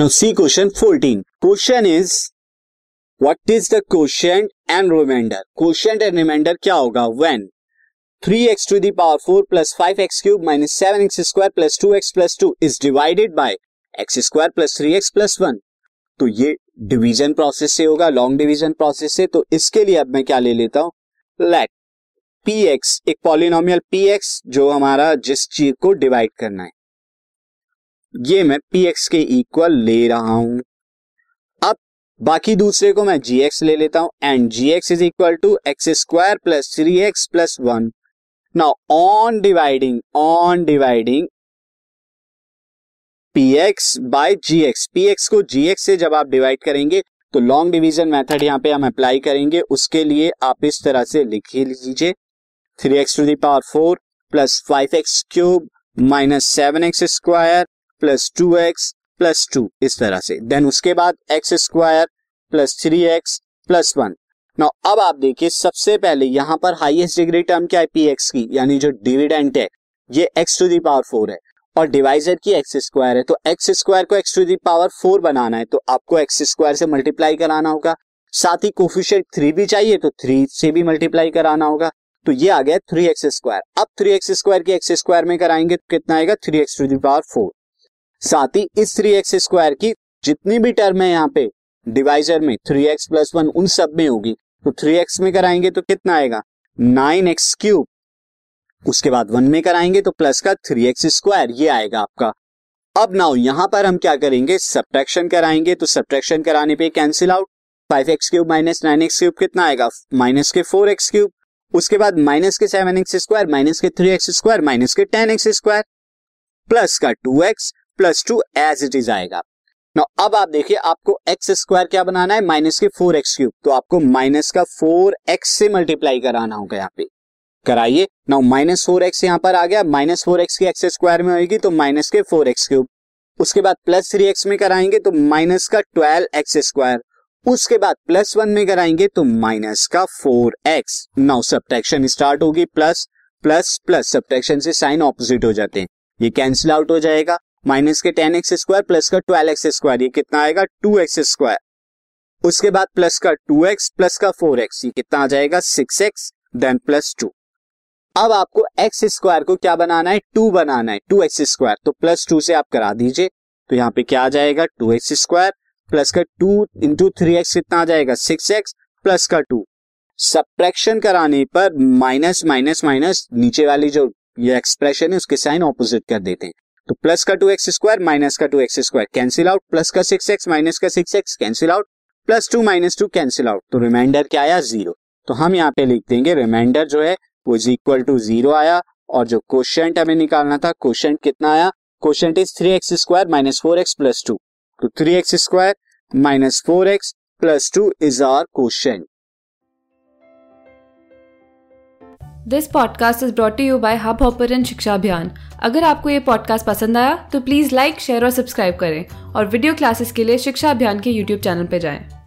Now see question 14. Question is what is the quotient and remainder? Quotient and remainder क्या होगा when 3x to the power 4 plus 5x cube minus 7x square plus 2x plus 2 is divided by x square plus 3x plus 1. तो ये division process से होगा, long division process से. तो इसके लिए अब मैं क्या ले लेता हूं, लेट px एक पॉलिनोमियल px जो हमारा जिस चीज को डिवाइड करना है ये मैं px के इक्वल ले रहा हूं. अब बाकी दूसरे को मैं gx ले लेता हूं and gx is equal to x square plus 3x plus 1. Now on dividing px by gx, px को gx से जब आप डिवाइड करेंगे तो लॉन्ग डिवीजन मेथड यहाँ पे हम अप्लाई करेंगे. उसके लिए आप इस तरह से लिख लीजिए 3x to the power 4 plus 5x cube minus 7x square plus 2x plus 2 इस तरह से. देन उसके बाद x square plus 3x plus 1. Now अब आप देखिए सबसे पहले यहाँ पर हाईएस्ट डिग्री टर्म क्या है px की, यानी जो डिविडेंड है ये x टू द पावर 4 है और डिवाइजर की एक्स स्क्वायर है. तो एक्स स्क्वायर को एक्स टू द पावर 4 बनाना है तो आपको एक्स स्क्वायर से मल्टीप्लाई कराना होगा. साथ ही कोफिशिएंट 3 भी चाहिए तो 3 से भी मल्टीप्लाई कराना होगा. तो ये आ गया 3x स्क्वायर. अब 3x स्क्वायर की एक्स स्क्वायर में कराएंगे तो कितना आएगा 3x टू द पावर 4. साथ ही इस 3x स्क्वायर की जितनी भी टर्म है यहाँ पे डिवाइजर में 3x प्लस 1 उन सब में होगी. तो 3x में कराएंगे तो कितना आएगा 9x क्यूब. उसके बाद 1 में कराएंगे तो प्लस का 3x स्क्वायर ये आएगा आपका. अब नाउ यहां पर हम क्या करेंगे, सब्ट्रैक्शन कराएंगे. तो सब्ट्रैक्शन कराने पे cancel out, 5x cube minus 9x cube कितना आएगा माइनस के 4x क्यूब, उसके बाद माइनस के 7x स्क्वायर माइनस के 3x स्क्वायर माइनस के 10x स्क्वायर प्लस का 2x plus 2 as it is आएगा. नाउ अब आप देखिए आपको x स्क्वायर क्या बनाना है माइनस के 4x क्यूब. तो आपको माइनस का 4x से मल्टीप्लाई कराना होगा यहाँ पे, कराइए. नाउ माइनस 4x यहाँ पर आ गया, माइनस 4x की एक्स स्क्वायर में होगी तो माइनस के 4x क्यूब. उसके बाद प्लस 3x में कराएंगे तो माइनस का 12x स्क्वायर. उसके बाद प्लस 1 में कराएंगे तो माइनस का 4x. नाउ सब्ट्रैक्शन स्टार्ट होगी, प्लस प्लस प्लस, सब्ट्रैक्शन से साइन ऑपोजिट हो जाते हैं, ये कैंसिल आउट हो जाएगा. माइनस के 10x स्क्वायर प्लस का 12x स्क्वायर ये कितना आएगा 2x स्क्वायर. उसके बाद प्लस का 2x प्लस का 4x ये कितना आ जाएगा 6x, देन प्लस 2. अब आपको एक्स स्क्वायर को क्या बनाना है 2 बनाना है, 2x स्क्वायर. तो प्लस 2 से आप करा दीजिए तो यहाँ पे क्या आ जाएगा 2x स्क्वायर प्लस का 2 इंटू 3x कितना आ जाएगा 6x प्लस का 2. सब्ट्रैक्शन कराने पर माइनस माइनस माइनस नीचे वाली जो ये एक्सप्रेशन है उसके साइन ऑपोजिट कर देते हैं. तो प्लस का 2x स्क्वायर माइनस का 2x square cancel out, plus का 6x माइनस का 6x cancel out, plus 2 minus 2 cancel out. तो रिमाइंडर क्या आया 0. तो हम यहाँ पे लिख देंगे रिमाइंडर जो है वो इज इक्वल टू 0 आया. और जो कोशेंट हमें निकालना था कोशेंट कितना आया, quotient is 3x square minus 4x plus 2. तो 3x square minus 4x plus 2 is our quotient. This podcast is brought to you by Hubhopper and Shiksha Abhiyan. अगर आपको ये पॉडकास्ट पसंद आया तो प्लीज़ लाइक, शेयर और सब्सक्राइब करें और वीडियो क्लासेस के लिए शिक्षा अभियान के यूट्यूब चैनल पर जाएं.